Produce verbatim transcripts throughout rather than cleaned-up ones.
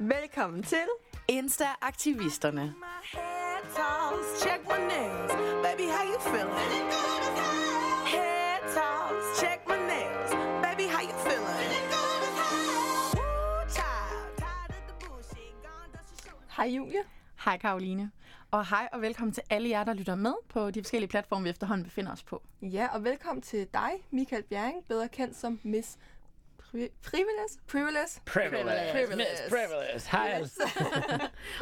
Velkommen til Insta-aktivisterne. Hej Julia. Hej Karoline. Og hej og velkommen til alle jer, der lytter med på de forskellige platforme, vi efterhånden befinder os på. Ja, og velkommen til dig, Mikael Bjerg, bedre kendt som Miss Pri- Privilege? Privilege? Privilege. Privilege. Miss Privilege. Hej. Yes.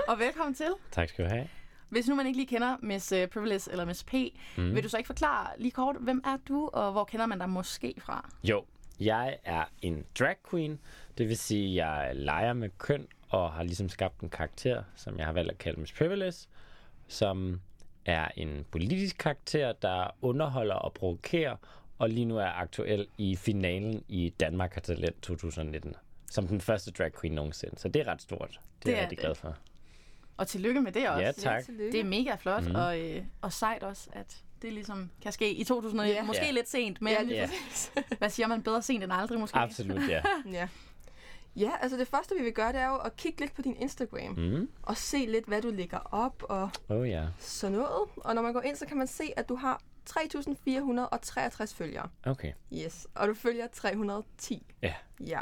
Og velkommen til. Tak skal du have. Hvis nu man ikke lige kender Miss Privilege eller Miss P, mm. vil du så ikke forklare lige kort, hvem er du, og hvor kender man dig måske fra? Jo, jeg er en drag queen, det vil sige, at jeg leger med køn og har ligesom skabt en karakter, som jeg har valgt at kalde Miss Privilege, som er en politisk karakter, der underholder og provokerer, og lige nu er aktuel i finalen i Danmark har talent to tusind nitten, som den første drag queen nogensinde. Så det er ret stort. Det, det er jeg rigtig glad for. Og tillykke med det også. Ja, tak. Det er mega flot mm. og, øh, og sejt også, at det ligesom kan ske i to tusind nitten. Yeah. Måske yeah. lidt sent, men yeah, yeah. hvad siger man? Bedre sent end aldrig måske? Absolut, ja. ja. Ja, altså det første, vi vil gøre, det er jo at kigge lidt på din Instagram. Mm. Og se lidt, hvad du lægger op og oh, yeah. sådan noget. Og når man går ind, så kan man se, at du har tre tusind fire hundrede og treogtres følgere. Okay. Yes, og du følger tre hundrede og ti. Yeah. Ja.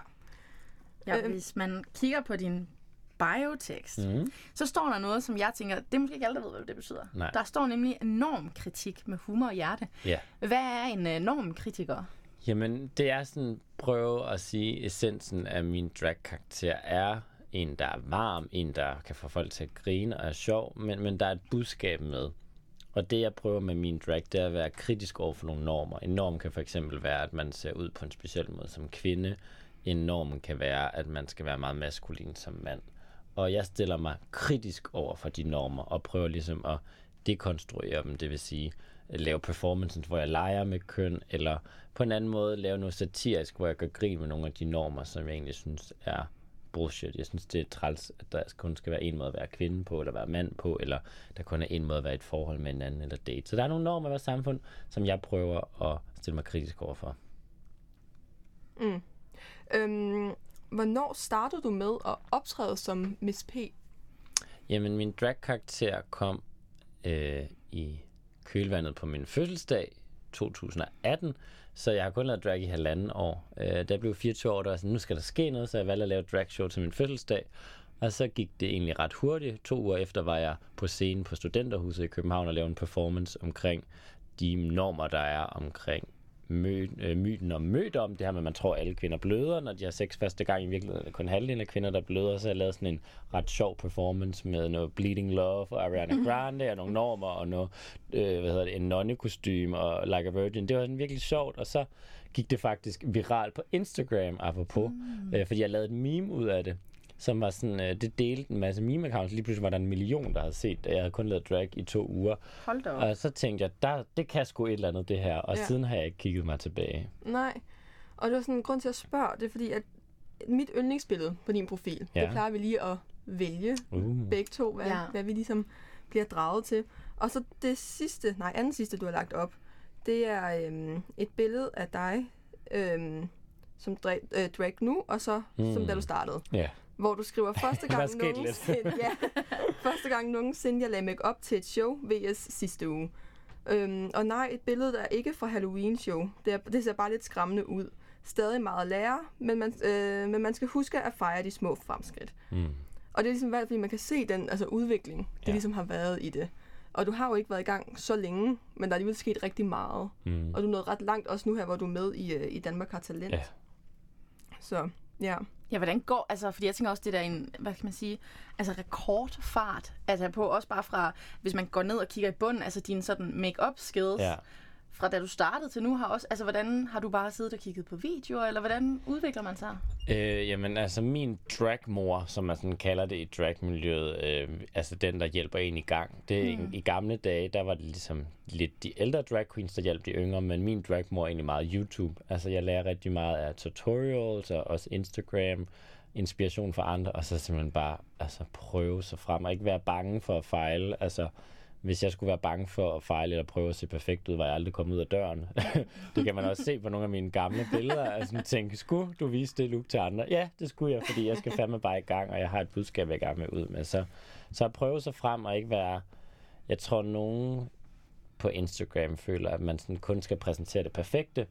Ja. Hvis man kigger på din biotekst, mm. så står der noget, som jeg tænker, det er måske ikke alle, der ved, hvad det betyder. Nej. Der står nemlig normkritik med humor og hjerte. Yeah. Hvad er en normkritiker? Jamen, det er sådan, prøve at sige, essensen af min drag-karakter er en, der er varm, en, der kan få folk til at grine og er sjov, men, men der er et budskab med. Og det, jeg prøver med min drag, det er at være kritisk over for nogle normer. En norm kan for eksempel være, at man ser ud på en speciel måde som kvinde. En norm kan være, at man skal være meget maskulin som mand. Og jeg stiller mig kritisk over for de normer og prøver ligesom at dekonstruere dem, det vil sige lave performances, hvor jeg leger med køn, eller på en anden måde lave noget satirisk, hvor jeg gør grin med nogle af de normer, som jeg egentlig synes er bullshit. Jeg synes, det er træls, at der kun skal være en måde at være kvinde på, eller være mand på, eller der kun er en måde at være i et forhold med en anden eller date. Så der er nogle normer i vores samfund, som jeg prøver at stille mig kritisk over for. Mm. Øhm, hvornår startede du med at optræde som Miss P? Jamen, min drag-karakter kom øh, i kølvandet på min fødselsdag to tusind atten, så jeg har kun lavet drag i halvanden år. Øh, der blev fireogtyve år, der var sådan, nu skal der ske noget, så jeg valgte at lave dragshow til min fødselsdag. Og så gik det egentlig ret hurtigt. To uger efter var jeg på scenen på Studenterhuset i København og lavede en performance omkring de normer, der er omkring mø- øh, myten om mødom. Det her med, at man tror, at alle kvinder bløder, når de har sex første gang. I virkeligheden er kun halvdelen af kvinder, der bløder. Så jeg lavede sådan en ret sjov performance med noget Bleeding Love og Ariana Grande og nogle normer og noget, øh, hvad hedder det, en nonnekostyme og Like a Virgin. Det var sådan virkelig sjovt, og så gik det faktisk viralt på Instagram, apropos, mm. øh, fordi jeg lavede et meme ud af det, som var sådan, øh, det delte en masse meme-accounts. Lige pludselig var der en million, der havde set, at jeg havde kun lavet drag i to uger. Hold da op. Og så tænkte jeg, der, det kan sgu et eller andet, det her. Og ja. Siden har jeg ikke kigget mig tilbage. Nej. Og det var sådan en grund til at spørge. Det er fordi, at mit yndlingsbillede på din profil, ja. Det plejer vi lige at vælge. Uh. Begge to, hvad, ja. Hvad vi ligesom bliver draget til. Og så det sidste, nej, anden sidste, du har lagt op, det er øhm, et billede af dig, øhm, som drag, øh, drag nu, og så mm. som da du startede. Ja. Hvor du skriver, første gang nogensinde, ja, første gang nogensinde, jeg lagde make-up til et show, V S sidste uge. Øhm, og nej, et billede, der er ikke fra Halloween-show. Det, er, det ser bare lidt skræmmende ud. Stadig meget at lære, men man, øh, men man skal huske at fejre de små fremskridt. Mm. Og det er ligesom valgt, fordi man kan se den altså udvikling, det ja. Ligesom har været i det. Og du har jo ikke været i gang så længe, men der er alligevel sket rigtig meget. Mm. Og du er nået ret langt også nu her, hvor du er med i, i Danmark har talent. Ja. Så, ja. Ja, hvordan går, altså, fordi jeg tænker også, det der en, hvad kan man sige, altså rekordfart, altså på også bare fra, hvis man går ned og kigger i bunden, altså dine sådan make-up skills, ja. Fra da du startede til nu har også, altså hvordan har du bare siddet og kigget på videoer, eller hvordan udvikler man sig? Øh, jamen altså min dragmor, som man sådan kalder det i dragmiljøet, øh, altså den, der hjælper en i gang, det mm. i, i gamle dage, der var det ligesom lidt de ældre drag queens, der hjalp de yngre, men min dragmor er egentlig meget YouTube. Altså jeg lærer rigtig meget af tutorials og også Instagram, inspiration fra andre, og så simpelthen bare altså, prøve sig frem og ikke være bange for at fejle, altså hvis jeg skulle være bange for at fejle eller prøve at se perfekt ud, var jeg aldrig kommet ud af døren. Det kan man også se på nogle af mine gamle billeder, og sådan tænke, skulle du vise det look til andre? Ja, det skulle jeg, fordi jeg skal fandme bare i gang, og jeg har et budskab, jeg er i gang med ud med. Så, så at prøve sig frem og ikke være... Jeg tror, nogen på Instagram føler, at man sådan kun skal præsentere det perfekte,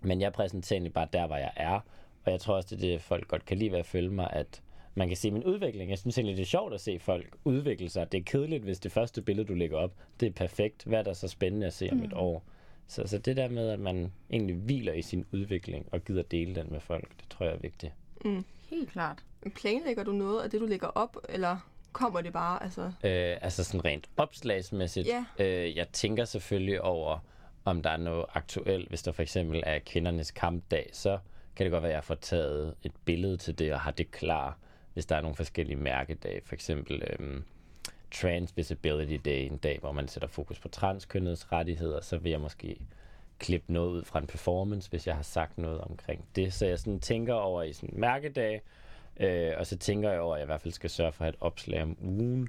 men jeg præsenterer egentlig bare der, hvor jeg er. Og jeg tror også, det er det, folk godt kan lide ved at følge mig, at man kan se min udvikling. Jeg synes egentlig, det er sjovt at se folk udvikle sig. Det er kedeligt, hvis det første billede, du lægger op, det er perfekt. Hvad er der så spændende at se om mm. et år? Så, så det der med, at man egentlig hviler i sin udvikling og gider dele den med folk, det tror jeg er vigtigt. Mm. Helt klart. Planlægger du noget af det, du lægger op, eller kommer det bare? Altså, øh, altså sådan rent opslagsmæssigt. Yeah. Øh, jeg tænker selvfølgelig over, om der er noget aktuelt. Hvis der for eksempel er kvindernes kampdag, så kan det godt være, at jeg får taget et billede til det og har det klar. Hvis der er nogle forskellige mærkedage, for eksempel øhm, Trans Visibility Day, en dag, hvor man sætter fokus på transkønnedes rettigheder, så vil jeg måske klippe noget ud fra en performance, hvis jeg har sagt noget omkring det. Så jeg sådan tænker over i sådan en mærkedag, øh, og så tænker jeg over, at jeg i hvert fald skal sørge for at have et opslag om ugen.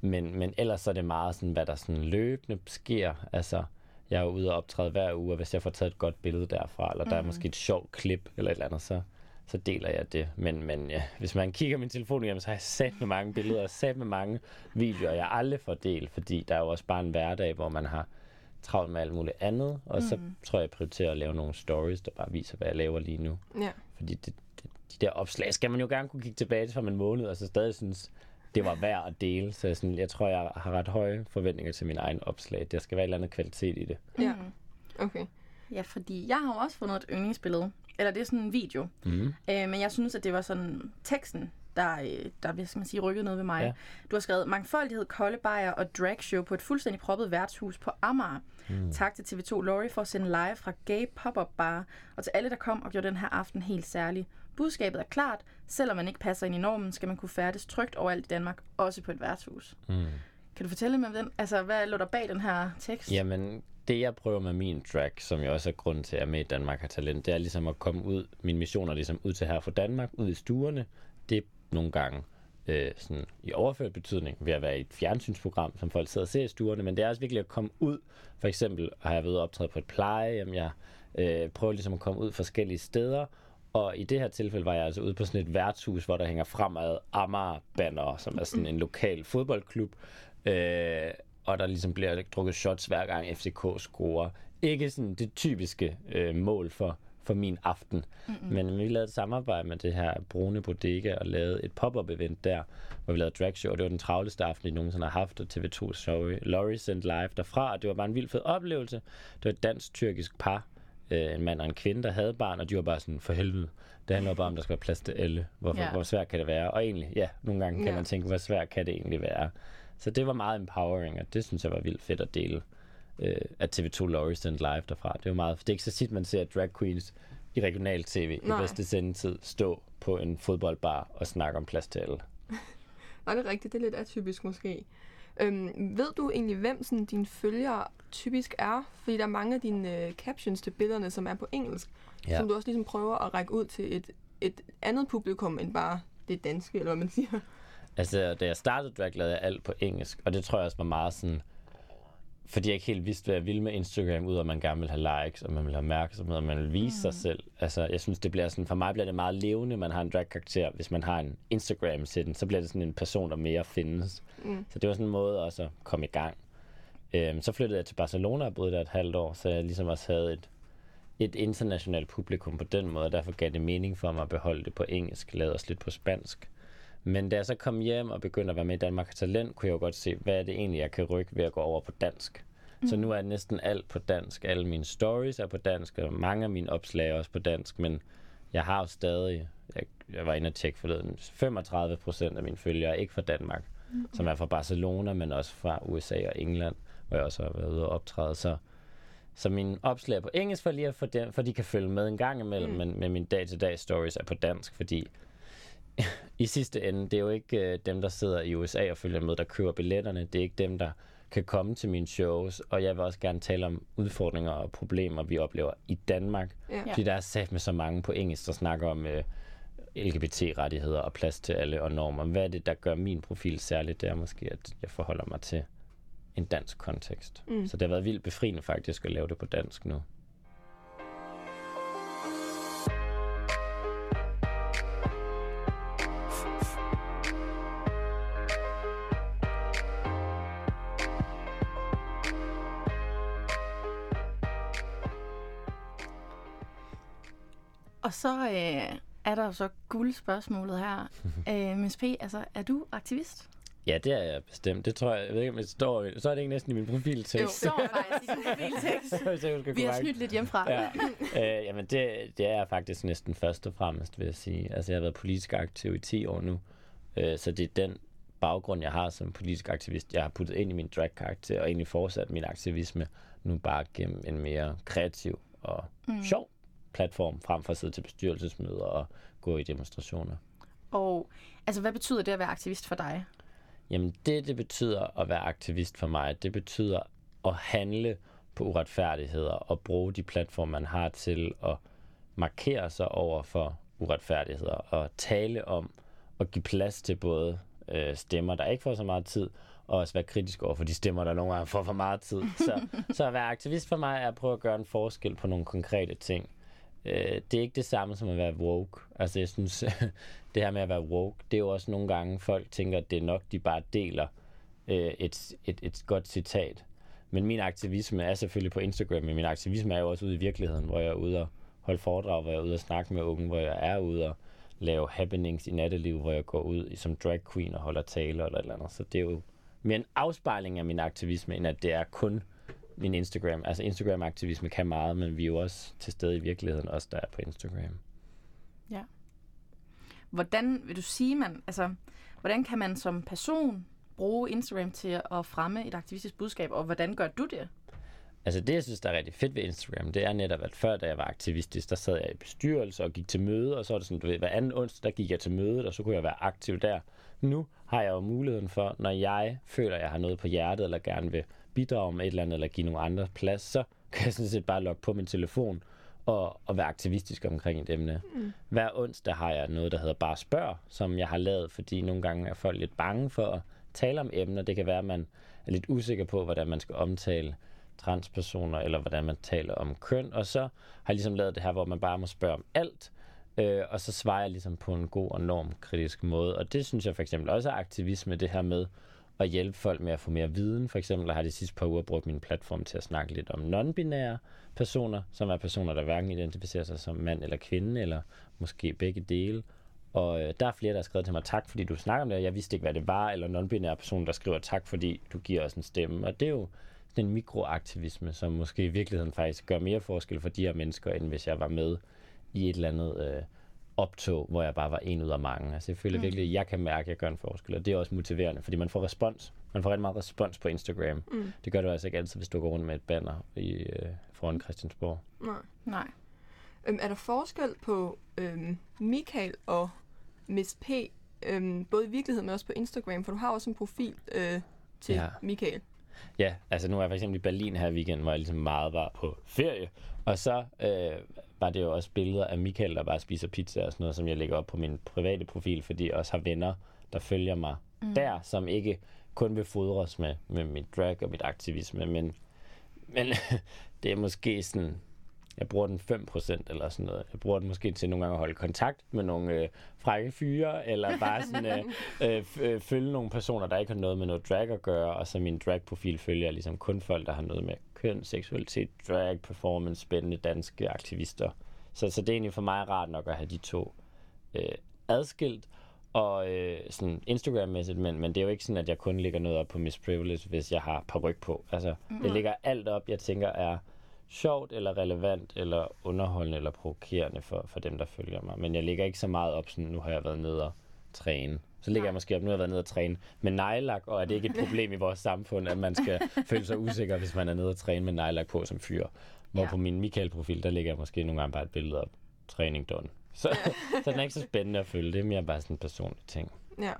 Men, men ellers så er det meget sådan, hvad der sådan løbende sker. Altså, jeg er ude og optræde hver uge, og hvis jeg får taget et godt billede derfra, eller mm. der er måske et sjovt klip, eller et eller andet, så... så deler jeg det. Men, men ja, hvis man kigger min telefon hjem, så har jeg sat med mange billeder og sat med mange videoer, jeg aldrig får delt, fordi der er jo også bare en hverdag, hvor man har travlt med alt muligt andet, og mm. så tror jeg, jeg prioriterer at lave nogle stories, der bare viser, hvad jeg laver lige nu. Ja. Fordi det, det, de der opslag skal man jo gerne kunne kigge tilbage til for en måned, og så stadig synes, det var værd at dele. Så jeg, sådan, jeg tror, jeg har ret høje forventninger til mine egne opslag. Der skal være et eller andet kvalitet i det. Ja, okay. Ja, fordi jeg har jo også fundet et yndlingsbillede. Eller det er sådan en video. Mm. Øh, men jeg synes, at det var sådan teksten, der, der hvad skal man sige, rykkede noget ved mig. Ja. Du har skrevet, mangfoldighed, kolde bajer og dragshow på et fuldstændig proppet værtshus på Amager. Mm. Tak til T V to Lorry for at sende live fra Gay Pop-up Bar. Og til alle, der kom og gjorde den her aften helt særlig. Budskabet er klart. Selvom man ikke passer ind i normen, skal man kunne færdes trygt overalt i Danmark. Også på et værtshus. Mm. Kan du fortælle mig om den? Altså, hvad lå der bag den her tekst? Jamen... Det, jeg prøver med min drag, som jo også er grunden til, at jeg er med i Danmark har talent, det er ligesom at komme ud, min mission er ligesom ud til her fra Danmark, ud i stuerne. Det er nogle gange øh, sådan, i overført betydning ved at være i et fjernsynsprogram, som folk sidder og ser i stuerne, men det er også virkelig at komme ud. For eksempel har jeg været optræde på et plejehjem, jeg øh, prøver ligesom at komme ud forskellige steder, og i det her tilfælde var jeg altså ude på sådan et værtshus, hvor der hænger fremad Amager-banner, som er sådan en lokal fodboldklub, øh, og der ligesom bliver drukket shots hver gang F C K scorer. Ikke sådan det typiske øh, mål for, for min aften. Mm-hmm. Men vi lavede et samarbejde med det her brune bodega og lavede et pop-up event der, hvor vi lavede dragshow, og det var den travleste aften, jeg nogensinde har haft, og T V to Lorry sendte live derfra, og det var bare en vild fed oplevelse. Det var et dansk-tyrkisk par, øh, en mand og en kvinde, der havde barn, og de var bare sådan, for helvede, det handler bare om, der skal være plads til alle. Hvorfor, yeah. Hvor svært kan det være? Og egentlig, ja, nogle gange kan yeah. man tænke, hvor svært kan det egentlig være? Så det var meget empowering, og det synes jeg var vildt fedt at dele, øh, at T V to Lorry sendte live derfra. Det var meget, det er ikke så tit, man ser drag queens i regional tv Nej. I bedste sendetid stå på en fodboldbar og snakke om plads til alle. Nej, det er rigtigt. Det er lidt atypisk måske. Øhm, ved du egentlig, hvem sådan, dine følgere typisk er? Fordi der er mange af dine øh, captions til billederne, som er på engelsk, ja. Som du også ligesom prøver at række ud til et, et andet publikum end bare det danske, eller hvad man siger. Altså, da jeg startede drag, lavede jeg alt på engelsk, og det tror jeg også var meget sådan, fordi jeg ikke helt vidste, hvad jeg ville med Instagram, ud af at man gerne vil have likes, og man vil have opmærksomhed, og man vil vise mm. sig selv. Altså, jeg synes, det bliver sådan, for mig bliver det meget levende, man har en drag-karakter. Hvis man har en Instagram til den, så bliver det sådan en person, der mere findes. Mm. Så det var sådan en måde også at komme i gang. Øhm, så flyttede jeg til Barcelona og boede der et halvt år, så jeg ligesom også havde et, et internationalt publikum på den måde, og derfor gav det mening for mig at beholde det på engelsk, lavede også lidt på spansk. Men da jeg så kom hjem og begyndte at være med i Danmark har talent, kunne jeg jo godt se, hvad er det egentlig, jeg kan rykke ved at gå over på dansk. Mm. Så nu er næsten alt på dansk. Alle mine stories er på dansk, og mange af mine opslag er også på dansk. Men jeg har jo stadig, jeg, jeg var inde og tjekke forleden, femogtredive procent af mine følgere er ikke fra Danmark. Mm. Som er fra Barcelona, men også fra U S A og England, hvor jeg også har været ude og optræde. Så, så mine opslag er på engelsk, for, lige at få dem, for de kan følge med en gang imellem, mm. men, men mine dag-til-dag stories er på dansk, fordi... I sidste ende, det er jo ikke øh, dem, der sidder i U S A og følger med, der køber billetterne. Det er ikke dem, der kan komme til mine shows. Og jeg vil også gerne tale om udfordringer og problemer, vi oplever i Danmark. Ja. Fordi der er sat med så mange på engelsk, der snakker om øh, L G B T-rettigheder og plads til alle og normer. Hvad er det, der gør min profil særligt? Det er måske, at jeg forholder mig til en dansk kontekst. Mm. Så det har været vildt befriende faktisk at lave det på dansk nu. Og så øh, er der jo så guldspørgsmålet her. øh, Miss P, altså, er du aktivist? Ja, det er jeg bestemt. Det tror jeg, jeg ved ikke, om det står... Så er det ikke næsten i min profiltekst. Jo, så er faktisk i min profiltekst. Vi har snydt lidt hjemmefra. Ja. Øh, jamen, det, det er jeg faktisk næsten først og fremmest, vil jeg sige. Altså, jeg har været politisk aktiv i ti år nu. Øh, så det er den baggrund, jeg har som politisk aktivist. Jeg har puttet ind i min drag-karakter og egentlig fortsat min aktivisme. Nu bare gennem en mere kreativ og mm. sjov platform, frem for at sidde til bestyrelsesmøder og gå i demonstrationer. Og altså, hvad betyder det at være aktivist for dig? Jamen det, det betyder at være aktivist for mig, det betyder at handle på uretfærdigheder og bruge de platforme, man har til at markere sig over for uretfærdigheder og tale om og give plads til både øh, stemmer, der ikke får så meget tid, og også være kritisk over for de stemmer, der nogle gange får for meget tid. Så, så at være aktivist for mig er at prøve at gøre en forskel på nogle konkrete ting. Det er ikke det samme som at være woke. Altså jeg synes, det her med at være woke, det er jo også nogle gange, folk tænker, at det er nok, de bare deler et, et, et godt citat. Men min aktivisme er selvfølgelig på Instagram, men min aktivisme er jo også ude i virkeligheden, hvor jeg er ude og holde foredrag, hvor jeg er ude og snakke med unge, hvor jeg er ude og lave happenings i natteliv, hvor jeg går ud som drag queen og holder taler eller et eller andet. Så det er jo mere en afspejling af min aktivisme, end at det er kun min Instagram. Altså Instagram-aktivisme kan meget, men vi er jo også til stede i virkeligheden, også der er på Instagram. Ja. Hvordan vil du sige, man, altså, hvordan kan man som person bruge Instagram til at fremme et aktivistisk budskab, og hvordan gør du det? Altså det, jeg synes, der er rigtig fedt ved Instagram, det er netop, at før, da jeg var aktivistisk, der sad jeg i bestyrelse og gik til møde, og så er det sådan, du ved, hver anden onsdag, der gik jeg til mødet, og så kunne jeg være aktiv der. Nu har jeg jo muligheden for, når jeg føler, jeg har noget på hjertet, eller gerne vil bidrage med et eller andet, eller give nogle andre plads, så kan jeg sådan set bare logge på min telefon og, og være aktivistisk omkring et emne. Mm. Hver onsdag har jeg noget, der hedder Bare Spørg, som jeg har lavet, fordi nogle gange er folk lidt bange for at tale om emner. Det kan være, at man er lidt usikker på, hvordan man skal omtale transpersoner, eller hvordan man taler om køn, og så har jeg ligesom lavet det her, hvor man bare må spørge om alt, øh, og så svarer jeg ligesom på en god og normkritisk måde, og det synes jeg for eksempel også er aktivisme, det her med at hjælpe folk med at få mere viden. For eksempel har jeg de sidste par uger brugt min platform til at snakke lidt om non-binære personer, som er personer, der hverken identificerer sig som mand eller kvinde, eller måske begge dele, og øh, der er flere, der har skrevet til mig, tak fordi du snakker om det, og jeg vidste ikke, hvad det var, eller non-binære personer, der skriver tak fordi du giver os en stemme, og det er jo den mikroaktivisme, som måske i virkeligheden faktisk gør mere forskel for de her mennesker, end hvis jeg var med i et eller andet øh, optog, hvor jeg bare var en ud af mange. Altså jeg føler mm. virkelig, at jeg kan mærke, at jeg gør en forskel, og det er også motiverende, fordi man får respons. Man får rigtig meget respons på Instagram. Mm. Det gør du altså ikke altid, hvis du går rundt med et banner i, øh, foran Christiansborg. Nej. Nej. Øhm, er der forskel på øhm, Mikael og Miss P, øhm, både i virkeligheden, men også på Instagram, for du har også en profil øh, til ja. Mikael? Ja, altså nu var jeg for eksempel i Berlin her i weekenden, hvor jeg ligesom meget var på ferie, og så øh, var det jo også billeder af Mikael, der bare spiser pizza og sådan noget, som jeg lægger op på min private profil, fordi jeg også har venner, der følger mig mm. der, som ikke kun vil fodres med, med mit drag og mit aktivisme, men, men det er måske sådan, jeg bruger den fem procent eller sådan noget. Jeg bruger den måske til nogle gange at holde kontakt med nogle øh, frække fyre, eller bare sådan øh, øh, øh, følge nogle personer, der ikke har noget med noget drag at gøre, og så min dragprofil følger ligesom kun folk, der har noget med køn, seksualitet, drag, performance, spændende danske aktivister. Så, så det er egentlig for mig rart nok at have de to øh, adskilt, og øh, sådan Instagram-mæssigt, men, men det er jo ikke sådan, at jeg kun lægger noget op på Miss Privilege, hvis jeg har paryk på. Altså, mm-hmm. jeg lægger alt op, jeg tænker er sjovt eller relevant eller underholdende eller provokerende for, for dem, der følger mig. Men jeg lægger ikke så meget op, sådan nu har jeg været nede og træne. Så lægger nej. Jeg måske op, nu har jeg været nede og træne med nejlak, og er det ikke et problem i vores samfund, at man skal føle sig usikker, hvis man er nede og træne med nejlak på som fyr. Hvor ja. På min Mikael-profil, der lægger jeg måske nogle gange bare et billede op. Træning done. Så, så den er ikke så spændende at følge. Det er mere bare sådan en personlig ting. Ja.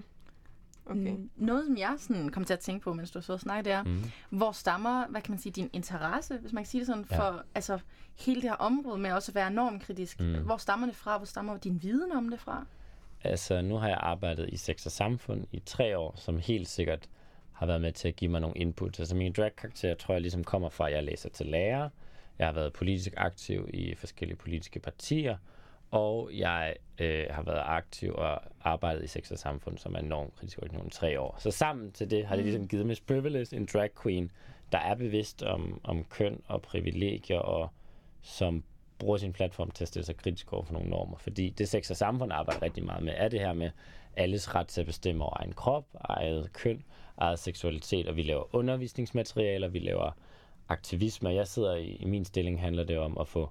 Okay. Noget, som jeg sådan kom til at tænke på, mens du så snakkede, det er, mm. hvor stammer, hvad kan man sige, din interesse, hvis man kan sige det sådan, ja. For altså, hele det her område med også at være normkritisk. Mm. Hvor stammer det fra? Hvor stammer din viden om det fra? Altså, nu har jeg arbejdet i Sex og Samfund i tre år, som helt sikkert har været med til at give mig nogle input. Altså mine drag-karakterer tror jeg ligesom kommer fra, at jeg læser til lærer. Jeg har været politisk aktiv i forskellige politiske partier, og jeg øh, har været aktiv og arbejdet i Sex og Samfund, som er enormt kritisk i nogle tre år. Så sammen til det har det ligesom givet Miss Privilege en drag queen, der er bevidst om, om køn og privilegier, og som bruger sin platform til at stille sig kritisk over for nogle normer. Fordi det Sex og Samfund arbejder rigtig meget med, er det her med alles ret til at bestemme over egen krop, eget køn, eget seksualitet, og vi laver undervisningsmaterialer, vi laver aktivisme. Jeg sidder i, i min stilling, handler det om at få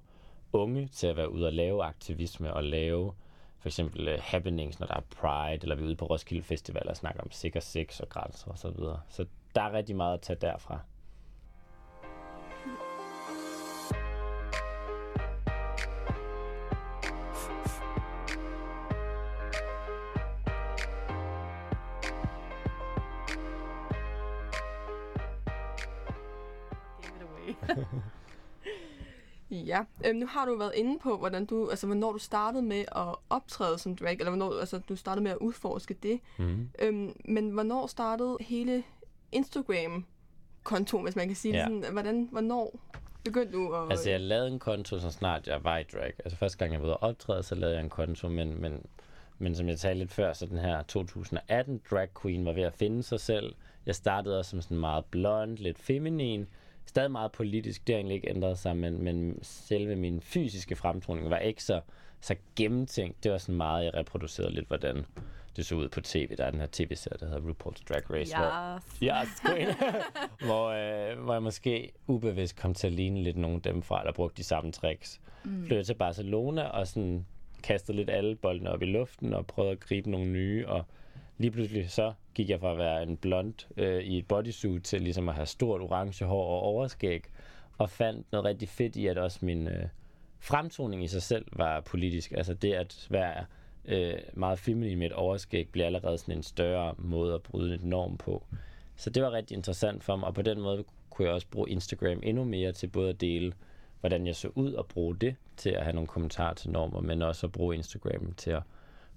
unge til at være ude og lave aktivisme og lave for eksempel uh, happenings, når der er Pride, eller vi er ude på Roskilde Festival og snakker om sikker sex og grænser og så videre. Så der er rigtig meget at tage derfra. Ja, øhm, nu har du været inde på, hvordan du, altså, hvornår du startede med at optræde som drag, eller hvornår altså, du startede med at udforske det. Mm. Øhm, men hvornår startede hele Instagram-kontoen, hvis man kan sige ja. det sådan? Hvordan, hvornår begyndte du at... Altså, jeg lavede en konto, så snart jeg var i drag. Altså, første gang jeg var ude at optræde, så lavede jeg en konto, men, men, men som jeg talte lidt før, så den her to tusind atten drag queen var ved at finde sig selv. Jeg startede også som sådan meget blond, lidt feminin. Stadig meget politisk, det har egentlig ikke ændret sig, men, men selve min fysiske fremtoning var ikke så, så gennemtænkt. Det var sådan meget, jeg reproducerede lidt, hvordan det så ud på tv. Der er den her tv-serie, der hedder RuPaul's Drag Race. Ja, yes. yes, hvor, øh, hvor jeg måske ubevidst kom til at ligne lidt nogle af dem fra, der brugte de samme tricks. Mm. Flyttede til Barcelona og sådan kastede lidt alle boldene op i luften og prøvede at gribe nogle nye, og lige pludselig så gik jeg fra at være en blond øh, i et bodysuit til ligesom at have stort orange hår og overskæg, og fandt noget rigtig fedt i, at også min øh, fremtoning i sig selv var politisk. Altså det at være øh, meget feminin med et overskæg bliver allerede sådan en større måde at bryde et norm på. Så det var rigtig interessant for mig, og på den måde kunne jeg også bruge Instagram endnu mere til både at dele, hvordan jeg så ud, og bruge det til at have nogle kommentarer til normer, men også at bruge Instagram til at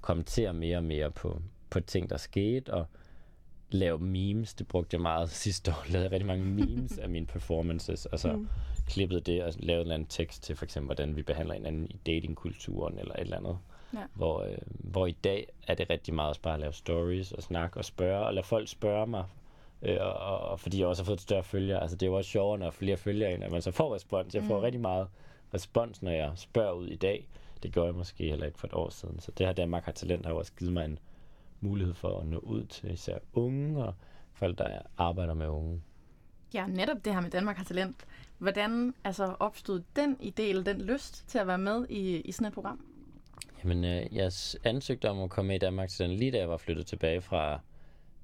kommentere mere og mere på på ting, der skete, og lave memes. Det brugte jeg meget sidste år. Lavede rigtig mange memes af mine performances, og så mm. klippede det og lavede en eller anden tekst til for eksempel, hvordan vi behandler hinanden i datingkulturen eller et eller andet. Ja. Hvor, øh, hvor i dag er det rigtig meget at bare at lave stories og snakke og spørge, og lade folk spørge mig, øh, og, og, og fordi jeg også har fået større følgere. Altså det er jo også sjovere, når flere følger en, at man så får respons. Jeg får mm. rigtig meget respons, når jeg spørger ud i dag. Det gjorde jeg måske heller ikke for et år siden. Så det her Danmark har talent har også givet mig en mulighed for at nå ud til især unge og folk, der arbejder med unge. Ja, netop det her med Danmark har talent. Hvordan altså, opstod den idé eller den lyst til at være med i, i sådan et program? Jamen, øh, jeg ansøgte om at komme med i Danmark til den lige da jeg var flyttet tilbage fra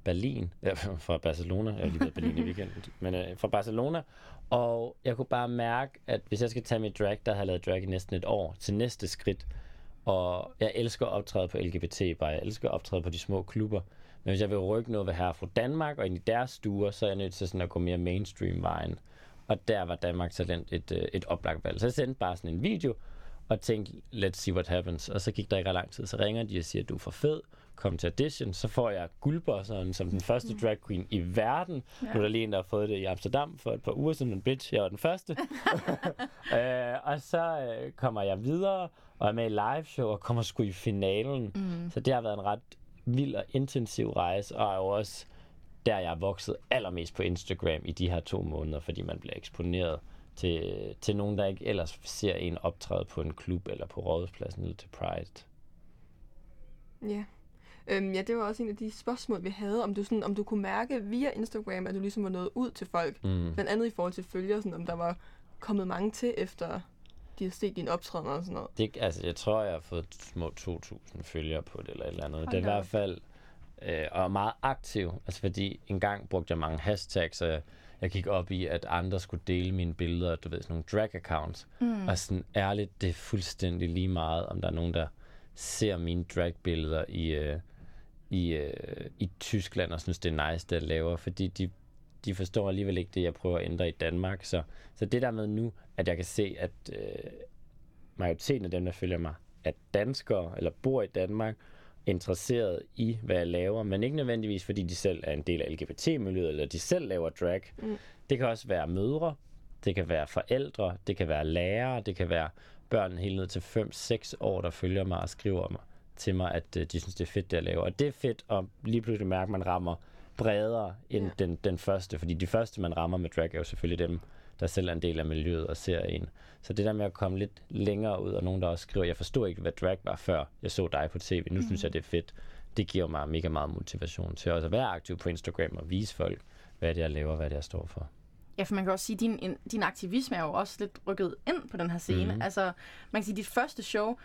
Berlin, øh, fra Barcelona, jeg har lige været i Berlin i weekenden, men øh, fra Barcelona, og jeg kunne bare mærke, at hvis jeg skal tage mit drag, der har jeg lavet drag i næsten et år, til næste skridt. Og jeg elsker at optræde på L G B T-bar, jeg elsker at optræde på de små klubber. Men hvis jeg vil rykke noget ved herre fra Danmark og ind i deres stuer, så er jeg nødt til sådan at gå mere mainstream-vejen. Og der var Danmark Talent et, et oplagt valg. Så jeg sendte bare sådan en video og tænkte, let's see what happens. Og så gik der ikke ret lang tid, så ringer de og siger, du er for fed, kom til audition. Så får jeg guldbosseren som den første drag queen i verden. Ja. Nu er der lige en, der har fået det i Amsterdam for et par uger siden, men bitch, jeg var den første. øh, og så øh, kommer jeg videre og er med i liveshow og kommer sgu i finalen. Mm. Så det har været en ret vild og intensiv rejse, og er jo også der, jeg er vokset allermest på Instagram i de her to måneder, fordi man bliver eksponeret til, til nogen, der ikke ellers ser en optræde på en klub eller på Rådhuspladsen eller til Pride. Ja. Øhm, ja, det var også en af de spørgsmål, vi havde, om du, sådan, om du kunne mærke via Instagram, at du ligesom var nået ud til folk, mm. blandt andet i forhold til følgere, sådan, om der var kommet mange til efter de har set dine optrædener og sådan noget. Det, altså, jeg tror, jeg har fået små to tusind følgere på det eller et eller andet. Okay. Det er i hvert fald øh, og meget aktiv, altså fordi engang brugte jeg mange hashtags, og jeg, jeg gik op i, at andre skulle dele mine billeder, du ved, sådan nogle drag-accounts, mm. og sådan ærligt, det er fuldstændig lige meget, om der er nogen, der ser mine dragbilleder i, øh, i, øh, i Tyskland og synes, det er nice, det jeg laver, fordi de, de forstår alligevel ikke det, jeg prøver at ændre i Danmark. Så, så det der med nu, at jeg kan se, at øh, majoriteten af dem, der følger mig, er danskere eller bor i Danmark, interesseret i, hvad jeg laver, men ikke nødvendigvis, fordi de selv er en del af L G B T-miljøet, eller de selv laver drag. Mm. Det kan også være mødre, det kan være forældre, det kan være lærere, det kan være børn helt ned til fem seks år, der følger mig og skriver mig, til mig, at de synes, det er fedt, det jeg laver. Og det er fedt, og lige pludselig mærker, at man rammer bredere end ja. den, den første, fordi de første, man rammer med drag, er jo selvfølgelig dem, der selv er en del af miljøet og ser en. Så det der med at komme lidt længere ud, og nogen, der også skriver, jeg forstod ikke, hvad drag var før, jeg så dig på tv, nu mm. synes jeg, det er fedt. Det giver mig mega meget motivation til også at være aktiv på Instagram og vise folk, hvad det er, jeg laver, hvad det er, jeg står for. Ja, for man kan også sige, at din, din aktivisme er jo også lidt rykket ind på den her scene. Mm-hmm. Altså, man kan sige, at dit første show,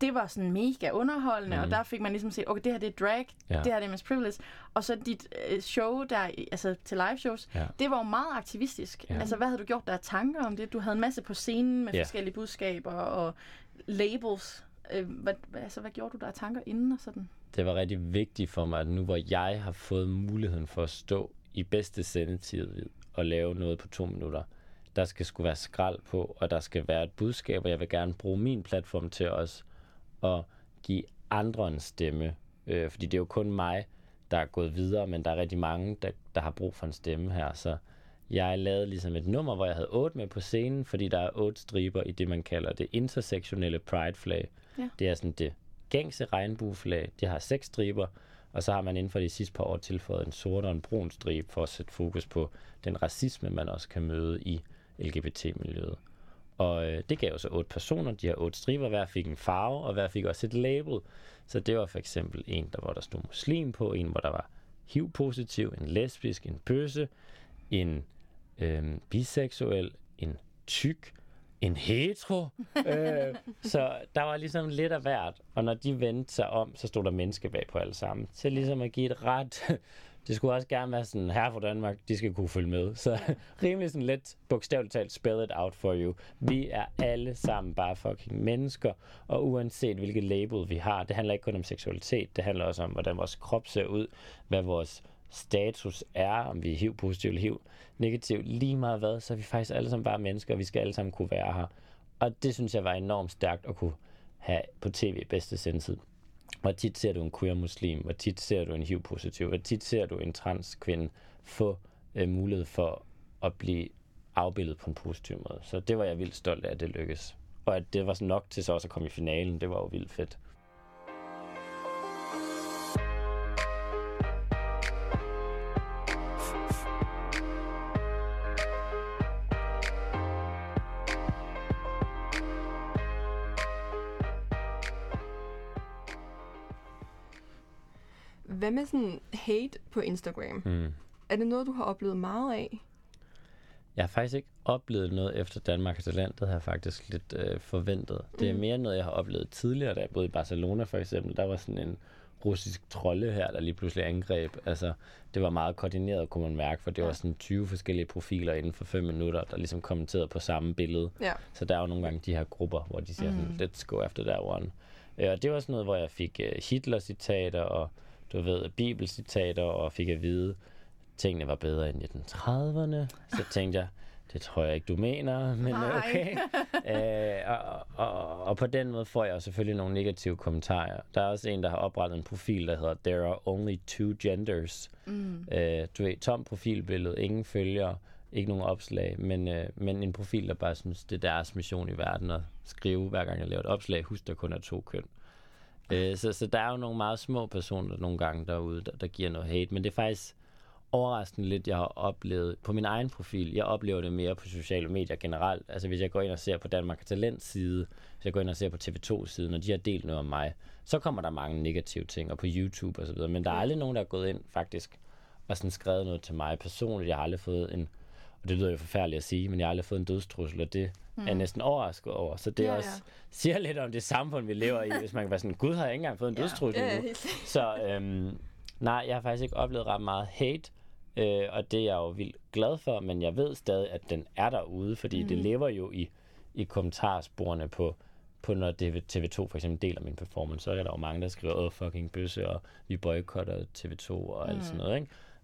det var sådan mega underholdende, mm-hmm. og der fik man ligesom set, okay, det her det er drag, ja. det her det er Miss Privilege, og så dit show der, altså til live shows, ja. det var jo meget aktivistisk. Ja. Altså, hvad havde du gjort der af tanker om det? Du havde en masse på scenen med yeah. forskellige budskaber og labels. Hvad, altså, hvad gjorde du der af tanker inden og sådan? Det var rigtig vigtigt for mig, at nu hvor jeg har fået muligheden for at stå i bedste sendetid, at lave noget på to minutter. Der skal sgu være skrald på, og der skal være et budskab, og jeg vil gerne bruge min platform til også at give andre en stemme. Øh, fordi det er jo kun mig, der er gået videre, men der er rigtig mange, der, der har brug for en stemme her. Så jeg lavede ligesom et nummer, hvor jeg havde otte med på scenen, fordi der er otte striber i det, man kalder det intersektionelle pride flag. Ja. Det er sådan det gængse regnbueflag. Det har seks striber. Og så har man inden for de sidste par år tilføjet en sort og en brun stribe for at sætte fokus på den racisme, man også kan møde i L G B T-miljøet. Og øh, det gav så otte personer. De her otte striber. Hver fik en farve, og hver fik også et label. Så det var for eksempel en, der, hvor der stod muslim på, en, hvor der var H I V-positiv, en lesbisk, en bøsse, en øh, biseksuel, en tyk, en hetero. øh, så der var ligesom lidt af hvert. Og når de vendte sig om, så stod der menneske bag på alle sammen. Til ligesom at give et ret. Det skulle også gerne være sådan, her fra Danmark, de skal kunne følge med. Så rimelig sådan lidt bogstaveligt talt, spell it out for you. Vi er alle sammen bare fucking mennesker. Og uanset hvilket label vi har, det handler ikke kun om seksualitet. Det handler også om, hvordan vores krop ser ud. Hvad vores status er, om vi er H I V-positiv eller H I V-negativ, lige meget hvad, så er vi faktisk alle sammen bare mennesker, og vi skal alle sammen kunne være her. Og det synes jeg var enormt stærkt at kunne have på tv i bedste sendetid. Hvor tit ser du en queer muslim, hvor tit ser du en H I V-positiv, hvor tit ser du en transkvinde få øh, mulighed for at blive afbildet på en positiv måde. Så det var jeg vildt stolt af, at det lykkedes. Og at det var nok til så også at komme i finalen, det var jo vildt fedt. Hvad med sådan hate på Instagram? Mm. Er det noget, du har oplevet meget af? Jeg har faktisk ikke oplevet noget efter Danmark har talent. Det har jeg faktisk lidt øh, forventet. Mm. Det er mere noget, jeg har oplevet tidligere, da jeg boede i Barcelona for eksempel. Der var sådan en russisk trolde her, der lige pludselig angreb. Altså, det var meget koordineret, kunne man mærke, for det ja. var sådan tyve forskellige profiler inden for fem minutter, der ligesom kommenterede på samme billede. Ja. Så der er jo nogle gange de her grupper, hvor de siger mm. sådan, let's go after that one. Øh, og det var sådan noget, hvor jeg fik øh, Hitler-citater og du ved, bibelcitater, og fik at vide, at tingene var bedre end i nitten trediverne. Så tænkte jeg, det tror jeg ikke, du mener, men okay. Æ, og, og, og på den måde får jeg selvfølgelig nogle negative kommentarer. Der er også en, der har oprettet en profil, der hedder There are only two genders. Mm. Æ, du ved, tom profilbillede, ingen følgere, ikke nogen opslag, men, øh, men en profil, der bare synes, det er deres mission i verden at skrive, hver gang jeg laver et opslag, husk, der kun er to køn. Så, så der er jo nogle meget små personer nogle gange derude, der, der giver noget hate. Men det er faktisk overraskende lidt, jeg har oplevet på min egen profil. Jeg oplever det mere på sociale medier generelt. Altså hvis jeg går ind og ser på Danmark har talent side, hvis jeg går ind og ser på T V to side, når de har delt noget om mig, så kommer der mange negative ting, og på YouTube og så videre. Men der er aldrig nogen, der er gået ind faktisk og sådan skrevet noget til mig personligt. Jeg har aldrig fået en, og det lyder jo forfærdeligt at sige, men jeg har aldrig fået en dødstrussel, og det mm. er næsten overrasket over. Så det ja, også ja. siger lidt om det samfund, vi lever i, hvis man kan være sådan, gud, har jeg ikke engang fået en ja. dødstrussel ja, nu. Så øhm, nej, jeg har faktisk ikke oplevet ret meget hate, øh, og det er jeg jo vildt glad for, men jeg ved stadig, at den er derude, fordi mm. det lever jo i, i kommentarsporene på, på, når T V to for eksempel deler min performance, så er der jo mange, der skriver, åh, fucking bøsse, og vi boykotter T V to og alt mm. sådan noget,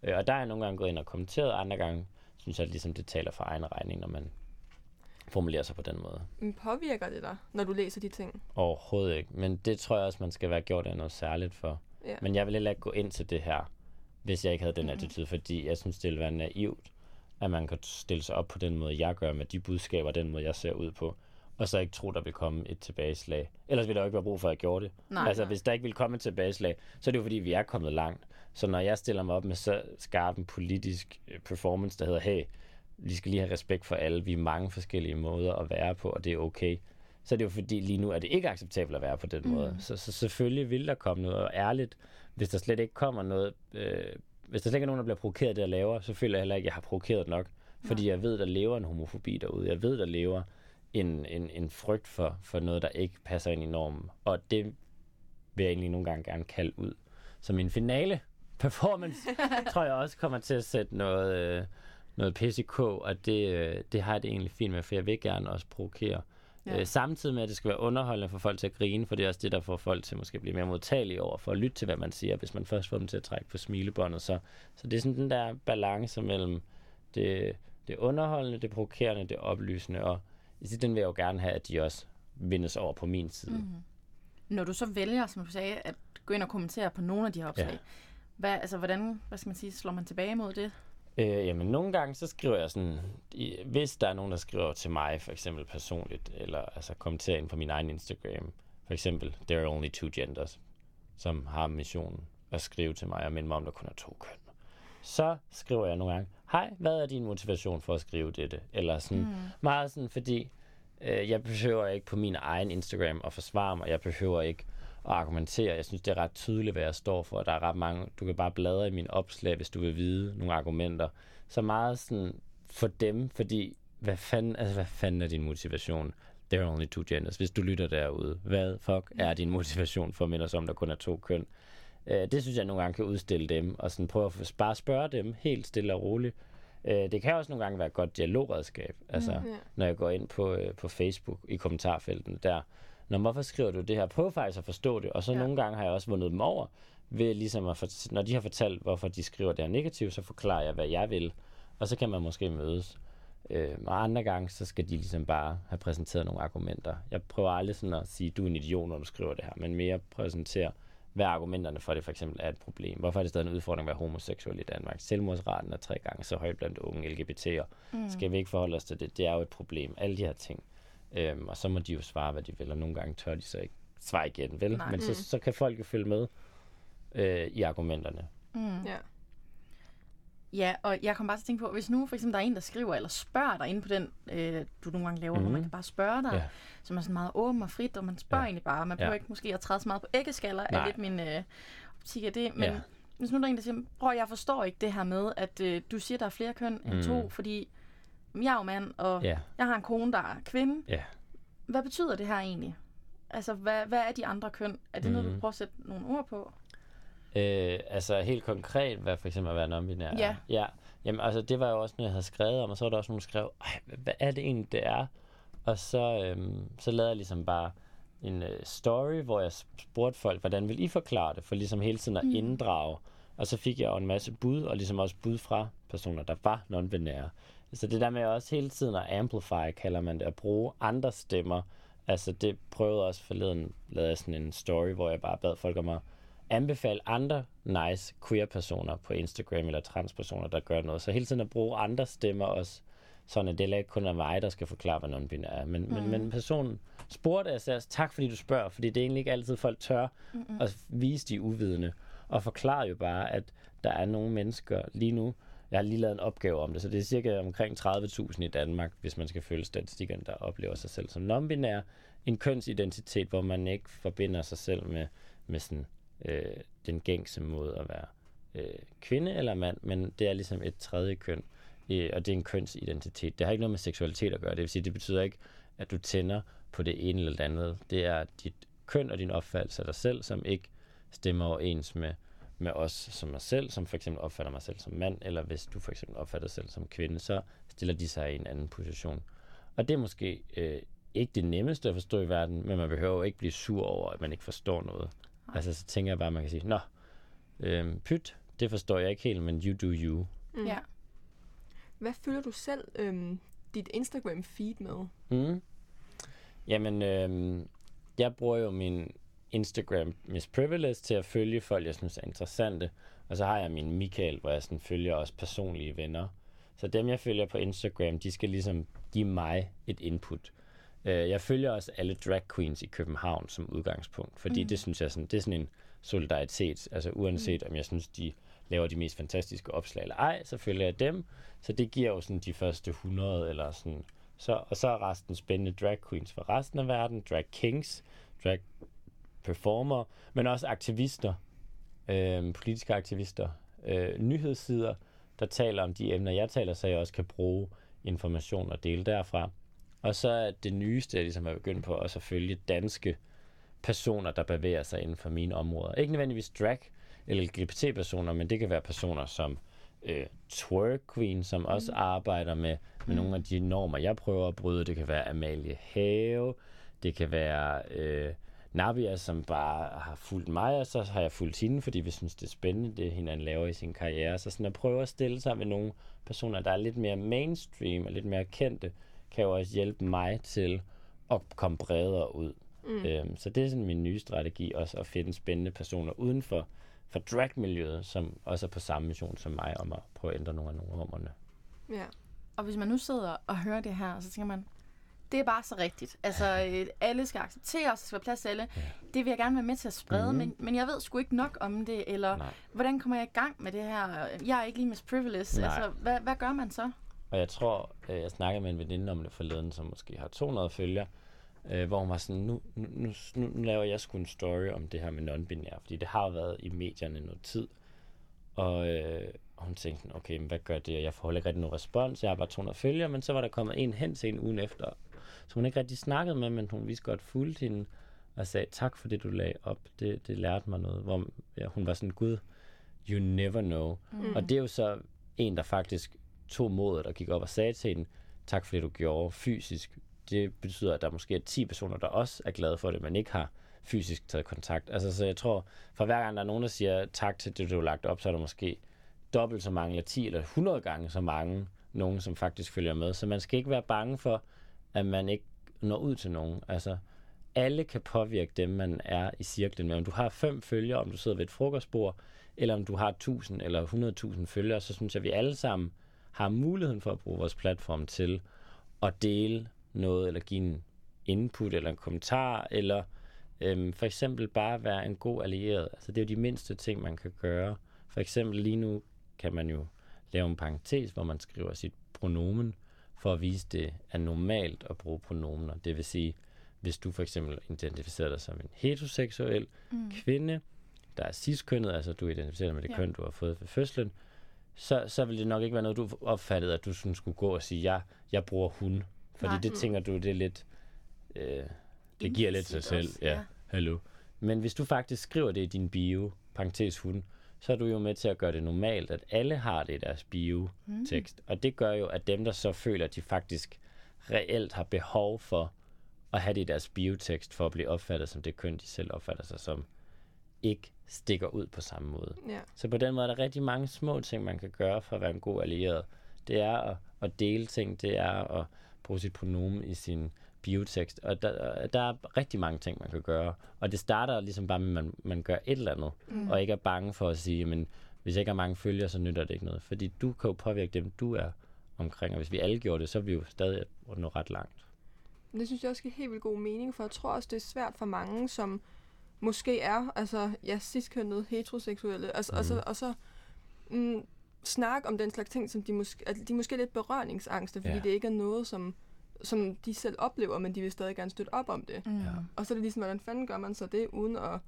ikke? Og der er jeg nogle gange gået ind og kommenteret, andre gange synes jeg ligesom, det taler for egen regning, når man formulere sig på den måde. Men påvirker det dig, når du læser de ting? Overhovedet ikke, men det tror jeg også, man skal være gjort af noget særligt for. Ja. Men jeg ville heller ikke gå ind til det her, hvis jeg ikke havde den mm-hmm. attitude, fordi jeg synes, det ville være naivt, at man kan stille sig op på den måde, jeg gør med de budskaber, den måde, jeg ser ud på, og så ikke tro, der vil komme et tilbageslag. Ellers ville der jo ikke være brug for, at jeg gjorde det. Nej, altså, nej. Hvis der ikke ville komme et tilbageslag, så er det jo fordi, vi er kommet langt. Så når jeg stiller mig op med så skarp en politisk performance, der hedder, hey, vi skal lige have respekt for alle, vi er mange forskellige måder at være på, og det er okay, så er det jo fordi, lige nu er det ikke acceptabelt at være på den mm. måde. Så, så selvfølgelig vil der komme noget, og ærligt, hvis der slet ikke kommer noget, øh, hvis der slet ikke er nogen, der bliver provokeret, det jeg laver, så føler jeg heller ikke, at jeg har provokeret nok, fordi nej. Jeg ved, der lever en homofobi derude, jeg ved, der lever en, en, en frygt for, for noget, der ikke passer ind i normen, og det vil jeg egentlig nogle gange gerne kalde ud. Så min finale performance, tror jeg også kommer til at sætte noget... Øh, noget P C K, og det, det har jeg det egentlig fint med, for jeg vil gerne også provokere. Ja. Øh, samtidig med, at det skal være underholdende for folk til at grine, for det er også det, der får folk til måske at blive mere modtagelige over for at lytte til, hvad man siger, hvis man først får dem til at trække på smilebåndet. Så, så det er sådan den der balance mellem det, det underholdende, det provokerende, det oplysende, og den vil jeg jo gerne have, at de også vindes over på min side. Mm-hmm. Når du så vælger, som du sagde, at gå ind og kommentere på nogle af de her opslag, ja. hvad, altså, hvordan hvad skal man sige, slår man tilbage mod det? Øh, jamen, nogle gange, så skriver jeg sådan, hvis der er nogen, der skriver til mig, for eksempel personligt, eller altså kommenterer ind på min egen Instagram, for eksempel, there are only two genders, som har missionen at skrive til mig og minde mig om, der kun er to køn. Så skriver jeg nogle gange, hej, hvad er din motivation for at skrive dette? Eller sådan, mm. meget sådan, fordi øh, jeg behøver ikke på min egen Instagram at forsvare mig, jeg behøver ikke at argumentere. Jeg synes, det er ret tydeligt, hvad jeg står for. Der er ret mange... Du kan bare bladre i mine opslag, hvis du vil vide nogle argumenter. Så meget sådan for dem, fordi... Hvad fanden, altså, hvad fanden er din motivation? There are only two genders. Hvis du lytter derude, hvad fuck er din motivation for at minde os om, der kun er to køn? Øh, det synes jeg nogle gange kan udstille dem, og sådan prøve at bare spørge dem helt stille og roligt. Øh, det kan også nogle gange være et godt dialogredskab. Altså, mm-hmm. når jeg går ind på, øh, på Facebook i kommentarfeltene der... Nå, hvorfor skriver du det her? Prøv faktisk at forstå det. Og så ja. Nogle gange har jeg også vundet dem over, ved ligesom at for- når de har fortalt, hvorfor de skriver det her negativt, så forklarer jeg, hvad jeg vil. Og så kan man måske mødes. Øh, og andre gange, så skal de ligesom bare have præsenteret nogle argumenter. Jeg prøver aldrig sådan at sige, du er en idiot, når du skriver det her, men mere præsentere, hvad argumenterne for det for eksempel er et problem. Hvorfor er det stadig en udfordring at være homoseksuel i Danmark? Selvmordsraten er tre gange så høj blandt unge L G B T'er. Mm. Skal vi ikke forholde os til det? Det er jo et problem. Alle de her ting. Øhm, og så må de jo svare, hvad de vil, og nogle gange tør de så ikke svare igen, vel? Nej. Men så, så kan folk jo følge med øh, i argumenterne. Mm. Ja. Ja, og jeg kom bare til at tænke på, hvis nu for eksempel der er en, der skriver eller spørger dig inde på den, øh, du nogle gange laver, mm. hvor man kan bare spørge dig, ja. Som er sådan meget åben og frit, og man spørger ja. Egentlig bare, man prøver ja. Ikke måske at træde så meget på æggeskaller, er lidt min øh, optik af det, men ja. Hvis nu der er en, der siger, prøv, jeg forstår ikke det her med, at øh, du siger, der er flere køn end mm. to, fordi jeg er jo mand, og yeah. jeg har en kone, der er kvinde. Yeah. Hvad betyder det her egentlig? Altså, hvad, hvad er de andre køn? Er det mm. noget, du prøver at sætte nogle ord på? Øh, altså, helt konkret, hvad for eksempel at være non-binær? Yeah. Ja. Jamen, altså, det var jo også noget, jeg havde skrevet om, og så var der også nogen, der skrev, hvad er det egentlig, det er? Og så, øhm, så lavede jeg ligesom bare en øh, story, hvor jeg spurgte folk, hvordan vil I forklare det? For ligesom hele tiden at mm. inddrage. Og så fik jeg jo en masse bud, og ligesom også bud fra personer, der var non-binære. Så det der med også hele tiden at amplify, kalder man det, at bruge andre stemmer. Altså det prøvede også forleden, lavede jeg sådan en story, hvor jeg bare bad folk om at anbefale andre nice queer-personer på Instagram eller transpersoner, der gør noget. Så hele tiden at bruge andre stemmer også, sådan at det ikke kun er mig, der skal forklare, hvad non-binær er. Men, mm. men, men personen spurgte altså, tak fordi du spørger, fordi det er egentlig ikke altid folk tør Mm-mm. at vise de uvidende. Og forklarer jo bare, at der er nogle mennesker lige nu, jeg har lige lavet en opgave om det, så det er cirka omkring tredive tusind i Danmark, hvis man skal følge statistikken, der oplever sig selv som non-binær. En kønsidentitet, hvor man ikke forbinder sig selv med, med sådan, øh, den gængse måde at være øh, kvinde eller mand, men det er ligesom et tredje køn, øh, og det er en kønsidentitet. Det har ikke noget med seksualitet at gøre, det vil sige, det betyder ikke, at du tænder på det ene eller det andet. Det er dit køn og din opfattelse af dig selv, som ikke stemmer overens med med os som mig selv, som for eksempel opfatter mig selv som mand, eller hvis du for eksempel opfatter dig selv som kvinde, så stiller de sig i en anden position. Og det er måske øh, ikke det nemmeste at forstå i verden, men man behøver jo ikke blive sur over, at man ikke forstår noget. Nej. Altså så tænker jeg bare, at man kan sige, nå, øh, pyt, det forstår jeg ikke helt, men you do you. Mm. Ja. Hvad fylder du selv øh, dit Instagram-feed med? Mm. Jamen, øh, jeg bruger jo min Instagram Miss Privilege til at følge folk, jeg synes er interessante. Og så har jeg min Mikael, hvor jeg sådan følger også personlige venner. Så dem, jeg følger på Instagram, de skal ligesom give mig et input. Jeg følger også alle drag queens i København som udgangspunkt, fordi mm. det synes jeg sådan, det er sådan en solidaritet. Altså uanset mm. om jeg synes, de laver de mest fantastiske opslag eller ej, så følger jeg dem. Så det giver jo sådan de første hundrede eller sådan. Så, og så er resten spændende drag queens fra resten af verden, drag kings, drag performer, men også aktivister, øh, politiske aktivister, øh, nyhedssider, der taler om de emner, jeg taler, så jeg også kan bruge information og dele derfra. Og så er det nyeste, jeg ligesom er begyndt på, også at følge danske personer, der bevæger sig inden for mine områder. Ikke nødvendigvis drag eller L G B T-personer, men det kan være personer som øh, twerk queen, som også arbejder med, med nogle af de normer, jeg prøver at bryde. Det kan være Amalie Have, det kan være øh, Navia, som bare har fulgt mig, og så har jeg fulgt hende, fordi vi synes, det er spændende, det hende, han laver i sin karriere. Så sådan at prøve at stille sig med nogle personer, der er lidt mere mainstream og lidt mere kendte, kan jo også hjælpe mig til at komme bredere ud. Mm. Øhm, så det er sådan min nye strategi, også at finde spændende personer uden for, for dragmiljøet, som også er på samme mission som mig, om at prøve at ændre nogle af normerne. Ja, og hvis man nu sidder og hører det her, så tænker man, det er bare så rigtigt. Altså, alle skal acceptere os, der skal være plads til alle. Ja. Det vil jeg gerne være med til at sprede, mm. men, men jeg ved sgu ikke nok om det, eller nej. Hvordan kommer jeg i gang med det her? Jeg er ikke lige Miss Privilege. Altså, hvad, hvad gør man så? Og jeg tror, jeg snakkede med en veninde om det forleden, som måske har to hundrede følgere, hvor hun var sådan, nu, nu, nu, nu laver jeg sgu en story om det her med non-binære, fordi det har været i medierne noget tid. Og øh, hun tænkte, okay, men hvad gør det? Jeg får ikke rigtig nogen respons, jeg har bare to hundrede følgere, men så var der kommet en hen til en ugen efter, så hun ikke rigtig snakkede med, men hun vidste godt fulgte hende og sagde, tak for det, du lagde op, det, det lærte mig noget. Hvor, ja, hun var sådan, gud, you never know. Mm. Og det er jo så en, der faktisk tog modet og gik op og sagde til hende, tak for det, du gjorde fysisk. Det betyder, at der måske er ti personer, der også er glade for det, men ikke har fysisk taget kontakt. Altså, så jeg tror, for hver gang der er nogen, der siger tak til det, du har lagt op, så er der måske dobbelt så mange, eller ti eller hundrede gange så mange, nogen som faktisk følger med. Så man skal ikke være bange for, at man ikke når ud til nogen. Altså, alle kan påvirke dem, man er i cirklen med. Om du har fem følgere, om du sidder ved et frokostbord, eller om du har tusind eller hundrede tusind følgere, så synes jeg, vi alle sammen har muligheden for at bruge vores platform til at dele noget, eller give en input, eller en kommentar, eller øhm, for eksempel bare være en god allieret. Altså, det er jo de mindste ting, man kan gøre. For eksempel lige nu kan man jo lave en parentes, hvor man skriver sit pronomen, for at vise, det er normalt at bruge pronomener. Det vil sige, hvis du for eksempel identificerer dig som en heteroseksuel mm. kvinde, der er cis-kønnet, altså du identificerer dig med det ja. køn, du har fået ved fødslen, så, så vil det nok ikke være noget, du opfattede, at du sådan skulle gå og sige, jeg, jeg bruger hun. Fordi nej, det tænker du, det er lidt, øh, det giver lidt sig selv. Også, ja. Ja, hello. Men hvis du faktisk skriver det i din bio, parentes hun, så er du jo med til at gøre det normalt, at alle har det i deres bio-tekst. Mm. Og det gør jo, at dem, der så føler, at de faktisk reelt har behov for at have det i deres biotekst, for at blive opfattet som det køn, de selv opfatter sig som, ikke stikker ud på samme måde. Yeah. Så på den måde er der rigtig mange små ting, man kan gøre for at være en god allieret. Det er at, at dele ting, det er at bruge sit pronomen i sin biotekst, og der, der er rigtig mange ting, man kan gøre. Og det starter ligesom bare med, at man, man gør et eller andet, mm. og ikke er bange for at sige, men hvis jeg ikke har mange følgere, så nytter det ikke noget. Fordi du kan jo påvirke dem, du er omkring, og hvis vi alle gjorde det, så ville vi jo stadig nå ret langt. Det synes jeg også giver helt vildt god mening, for jeg tror også, det er svært for mange, som måske er, altså, ja, cis-kønnet, heteroseksuelle, altså, mm. og så, og så mm, snak om den slags ting, som de måske, altså, de måske er lidt berøringsangste, fordi ja. det ikke er noget, som som de selv oplever, men de vil stadig gerne støtte op om det. Mm. Og så er det ligesom, hvordan fanden gør man så det, uden at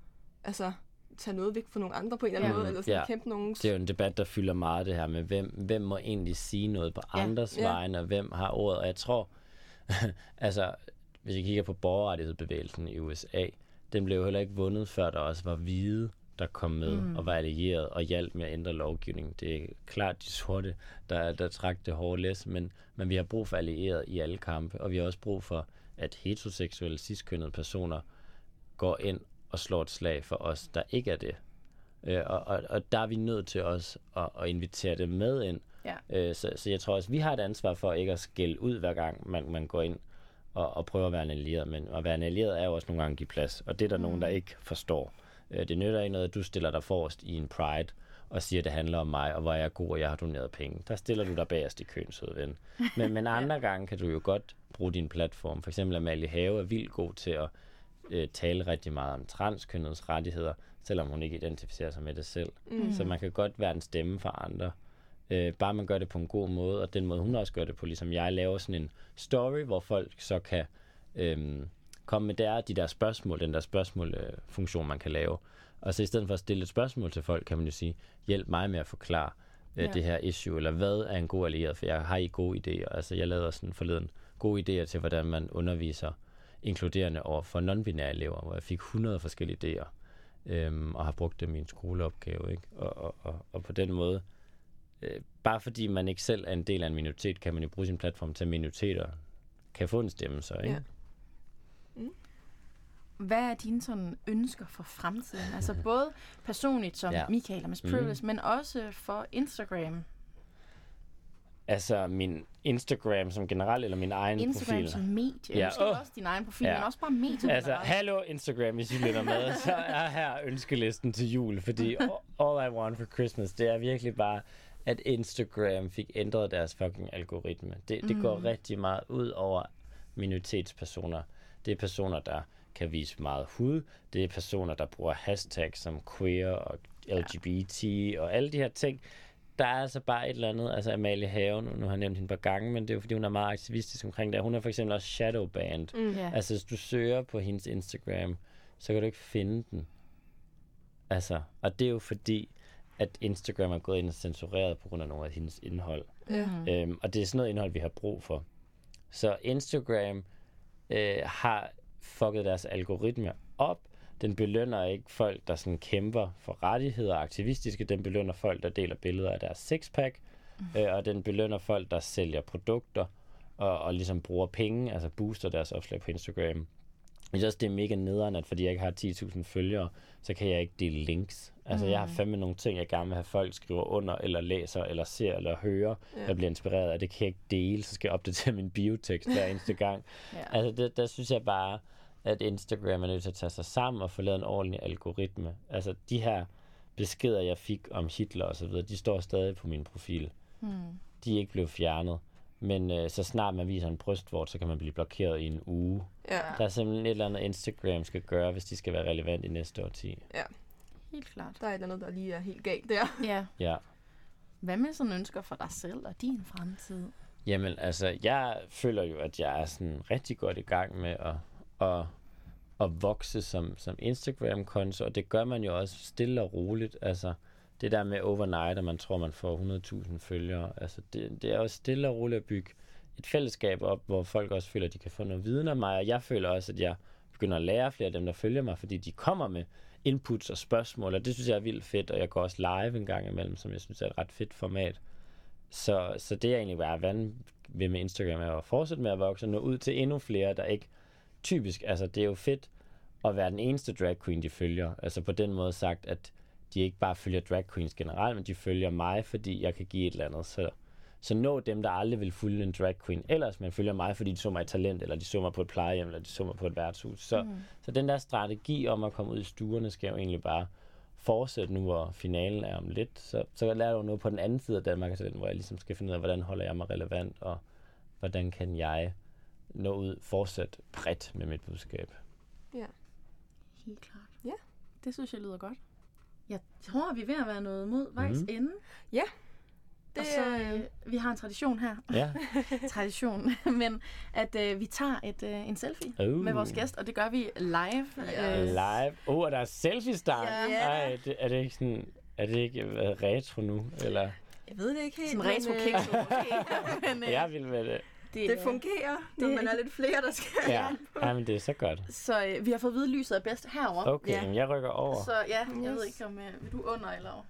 altså, tage noget væk fra nogle andre på en eller anden måde, eller sådan ja. kæmpe nogen. Det er jo en debat, der fylder meget det her med, hvem, hvem må egentlig sige noget på ja. andres ja. vegne, og hvem har ordet. Og jeg tror, altså, hvis jeg kigger på borgerrettighedsbevægelsen i U S A, den blev jo heller ikke vundet, før der også var hvide, der kom med mm. og var allieret og hjalp med at ændre lovgivningen. Det er klart de sorte, der, der trak det hårde læs, men, men vi har brug for allieret i alle kampe, og vi har også brug for, at heteroseksuelle, cis-kønnede personer går ind og slår et slag for os, der ikke er det. Øh, og, og, og der er vi nødt til også at, at invitere det med ind, Ja. Øh, så, så jeg tror også, vi har et ansvar for ikke at skælde ud, hver gang man, man går ind og, og prøver at være en allieret. Men at være en allieret er jo også nogle gange at give plads. Og det er der mm. nogen, der ikke forstår. Øh, det nytter ikke noget, at du stiller dig forrest i en pride og siger, at det handler om mig, og hvor jeg er god, og jeg har doneret penge. Der stiller du dig bagerst i køen, søde ven. Men, men andre gange kan du jo godt bruge din platform. For eksempel Amalie Have er vildt god til at øh, tale rigtig meget om transkønnedes rettigheder, selvom hun ikke identificerer sig med det selv. Mm. Så man kan godt være en stemme for andre. Øh, bare man gør det på en god måde, og den måde hun også gør det på, ligesom jeg laver sådan en story, hvor folk så kan øh, komme med der, de der spørgsmål, den der spørgsmålfunktion, øh, man kan lave. Og så i stedet for at stille et spørgsmål til folk, kan man jo sige, hjælp mig med at forklare øh, ja. det her issue, eller hvad er en god allieret, for jeg har I gode idéer. Altså jeg lavede sådan forleden gode idéer til, hvordan man underviser inkluderende over for non-binære elever, hvor jeg fik hundrede forskellige idéer, øh, og har brugt dem i en skoleopgave, ikke? Og, og, og, og på den måde, øh, bare fordi man ikke selv er en del af en minoritet, kan man jo bruge sin platform til, at minoriteter kan få en stemme så, ikke? Ja. Mm. Hvad er dine sådan ønsker for fremtiden? Altså både personligt som ja. Mikael og Miss Privilege, mm. men også for Instagram. Altså min Instagram som generelt, eller min egen Instagram profil? Instagram som medie. Ja. Måske oh. også din egen profil, ja. men også bare medie. Altså, hallo Instagram, hvis I lytter med, så er her ønskelisten til jul, fordi all I want for Christmas, det er virkelig bare, at Instagram fik ændret deres fucking algoritme. Det, det mm. går rigtig meget ud over minoritetspersoner. Det er personer, der kan vise meget hud. Det er personer, der bruger hashtags som queer og L G B T ja. og alle de her ting. Der er altså bare et eller andet, altså Amalie Have, nu har jeg nævnt hende par gange, men det er jo fordi, hun er meget aktivistisk omkring det. Hun er for eksempel også shadowbanned. Mm, yeah. Altså hvis du søger på hendes Instagram, så kan du ikke finde den. Altså, og det er jo fordi, at Instagram er gået ind og censureret på grund af nogle af hendes indhold. Mm. Øhm, og det er sådan noget indhold, vi har brug for. Så Instagram øh, har fucket deres algoritmer op. Den belønner ikke folk, der sådan kæmper for rettigheder og aktivistiske. Den belønner folk, der deler billeder af deres sixpack. Mm. Øh, og den belønner folk, der sælger produkter og, og ligesom bruger penge, altså booster deres opslag på Instagram. Jeg synes også, det er mega nederen, at fordi jeg ikke har ti tusind følgere, så kan jeg ikke dele links. Altså, mm. jeg har fandme nogle ting, jeg gerne vil have folk skriver under, eller læser, eller ser, eller hører, yeah. der bliver inspireret af. Det kan jeg ikke dele, så skal jeg opdatere min biotekst hver eneste gang. yeah. Altså, det, der synes jeg bare, at Instagram er nødt til at tage sig sammen og få lavet en ordentlig algoritme. Altså, de her beskeder, jeg fik om Hitler og så videre, de står stadig på min profil. Mm. De er ikke blevet fjernet. Men øh, så snart man viser en brystvort, så kan man blive blokeret i en uge. Ja. Der er simpelthen et eller andet, Instagram skal gøre, hvis de skal være relevant i næste årti. Ja, helt klart. Der er et eller andet, der lige er helt galt der. Ja. ja. Hvad med sådan ønsker for dig selv og din fremtid? Jamen, altså, jeg føler jo, at jeg er sådan rigtig godt i gang med at Og, og vokse som, som Instagram-konto, og det gør man jo også stille og roligt. Altså, det der med overnight, at man tror, man får hundrede tusind følgere, altså, det, det er jo stille og roligt at bygge et fællesskab op, hvor folk også føler, at de kan få noget viden om mig, og jeg føler også, at jeg begynder at lære flere af dem, der følger mig, fordi de kommer med inputs og spørgsmål, og det synes jeg er vildt fedt, og jeg går også live en gang imellem, som jeg synes er et ret fedt format. Så, så det er egentlig bare, hvad vil med Instagram er at fortsætte med at vokse, og nå ud til endnu flere, der ikke typisk, altså det er jo fedt at være den eneste drag queen, de følger. Altså på den måde sagt, at de ikke bare følger drag queens generelt, men de følger mig, fordi jeg kan give et eller andet. Så, så nå dem, der aldrig vil følge en drag queen ellers, men følger mig, fordi de så mig i talent, eller de så mig på et plejehjem, eller de så mig på et værtshus. Så, mm. så den der strategi om at komme ud i stuerne, skal jo egentlig bare fortsætte nu, hvor finalen er om lidt. Så, så lærer jeg jo noget på den anden side af Danmark, hvor jeg ligesom skal finde ud af, hvordan holder jeg mig relevant, og hvordan kan jeg nå ud, fortsat bredt med mit budskab. Ja. Helt klart. Ja. Det synes jeg lyder godt. Jeg tror, vi er ved at være noget mod vejs mm. ende. Ja. Det og så, øh, vi har en tradition her. Ja. Tradition. Men at øh, vi tager et, øh, en selfie uh. med vores gæst, og det gør vi live. Yes. Live. Åh, oh, der er selfie-start. Nej, yeah. er, er det ikke sådan, er det ikke retro nu? Eller? Jeg ved det ikke helt. Sådan retro-kiks. Okay. Jeg vil med det. Det, det fungerer, når det man er lidt flere, der skal ja. Ja, men det er så godt. Så øh, vi har fået at vide, at lyset er bedst herovre. Okay, ja. Jeg rykker over. Så ja, yes. Jeg ved ikke, om øh, vil du under eller over.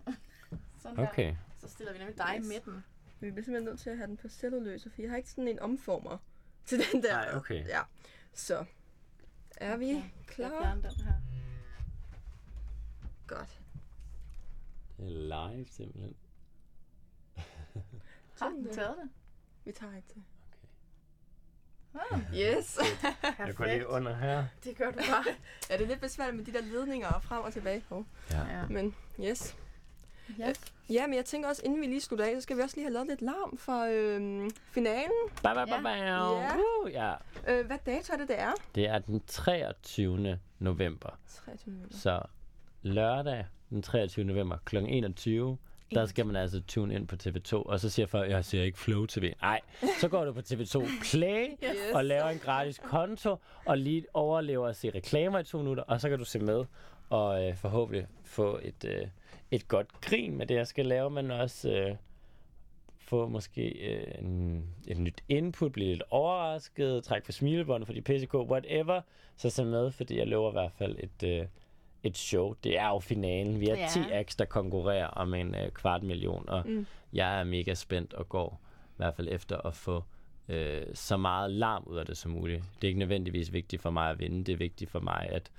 Sådan okay. Der. Så stiller vi nemlig dig yes. i midten. Vi bliver simpelthen nødt til at have den på celluløse, for jeg har ikke sådan en omformer til den der. Nej, okay. Ja. Så er vi okay. klar? Jeg fjerner den her. Godt. Det er live simpelthen. Har den taget det? Vi tager ikke det. Okay. Ah, yes. Jeg går lige under her. Det gør du bare. Ja, det er lidt besværligt med de der ledninger og frem og tilbage. Oh. Ja. Men yes. Yes. Ja, men jeg tænker også, inden vi lige slutter af, så skal vi også lige have lavet lidt larm for øhm, finalen. Ba, ba, ba, ba. Ja. Uh, ja. Øh, hvad dato er det, det er? Det er den treogtyvende november. treogtyvende november. Så lørdag den treogtyvende november klokken enogtyve, der skal man altså tune ind på T V to, og så siger folk, jeg ser ikke Flow T V. Nej, så går du på T V to Play yes. og laver en gratis konto, og lige overlever at se reklamer i to minutter, og så kan du se med og øh, forhåbentlig få et... Øh, Et godt grin med det, jeg skal lave, men også øh, få måske øh, en, et nyt input, blive lidt overrasket, trække på smilebåndet for de P C K, whatever. Så se med, fordi jeg lover i hvert fald et, øh, et show. Det er jo finalen. Vi har ja. ti acts, der konkurrerer om en øh, kvart million, og mm. jeg er mega spændt og går i hvert fald efter at få øh, så meget larm ud af det som muligt. Det er ikke nødvendigvis vigtigt for mig at vinde. Det er vigtigt for mig, at,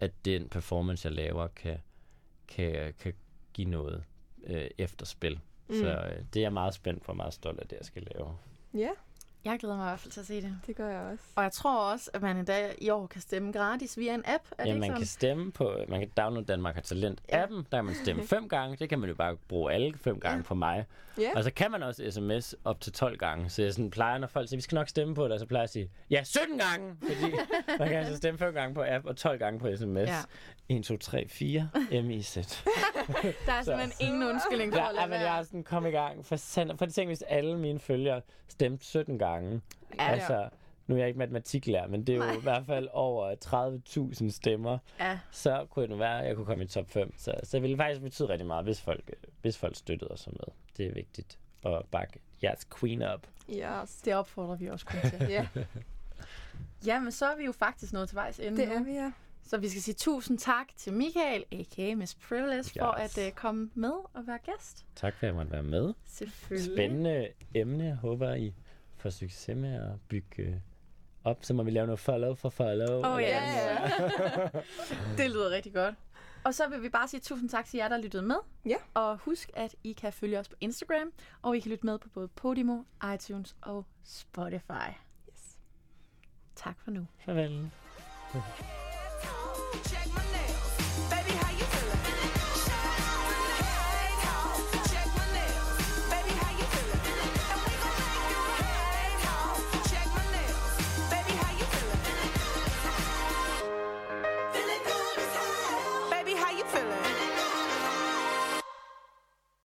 at den performance, jeg laver, kan, kan, kan give noget øh, efterspil. Mm. Så øh, det er jeg meget spændt for, meget stolt af det, jeg skal lave. Ja. Yeah. Jeg glæder mig i hvert fald til at se det. Det gør jeg også. Og jeg tror også, at man i dag i år kan stemme gratis via en app. Er ja, det man sådan? Kan stemme på, man kan downloade Danmark har talent-appen, yeah. der kan man stemme fem gange. Det kan man jo bare bruge alle fem gange yeah. for mig. Yeah. Og så kan man også sms op til tolv gange. Så jeg sådan plejer, når folk siger, vi skal nok stemme på det, og så plejer jeg at sige, ja, sytten gange! Fordi man kan altså stemme fem gange på app og tolv gange på sms. Yeah. en, to, tre, fire, M I Z. Der er simpelthen så, ingen undskyldning for at lade være. Jeg er sådan, kom i gang. For, for det ting, hvis alle mine følgere stemte sytten gange. Ja, altså, nu er jeg ikke matematiklærer, men det er nej. Jo i hvert fald over tredive tusind stemmer. Ja. Så kunne det være, at jeg kunne komme i top fem. Så, så det ville faktisk betyde rigtig meget, hvis folk, hvis folk støttede os med. Det er vigtigt at bakke jeres queen op. Ja, yes. Det opfordrer vi også kun til. Ja. Jamen, så er vi jo faktisk nået til vejs ende. Det er vi, ja. Så vi skal sige tusind tak til Mikael, a k a. Miss Privilege, yes. for at uh, komme med og være gæst. Tak for at jeg måtte være med. Selvfølgelig. Spændende emne. Jeg håber, I får succes med at bygge op. Så må vi lave noget follow for follow. Oh ja, yeah. Det lyder rigtig godt. Og så vil vi bare sige tusind tak til jer, der lyttede med. Ja. Og husk, at I kan følge os på Instagram. Og I kan lytte med på både Podimo, iTunes og Spotify. Yes. Tak for nu. Farvel. Check my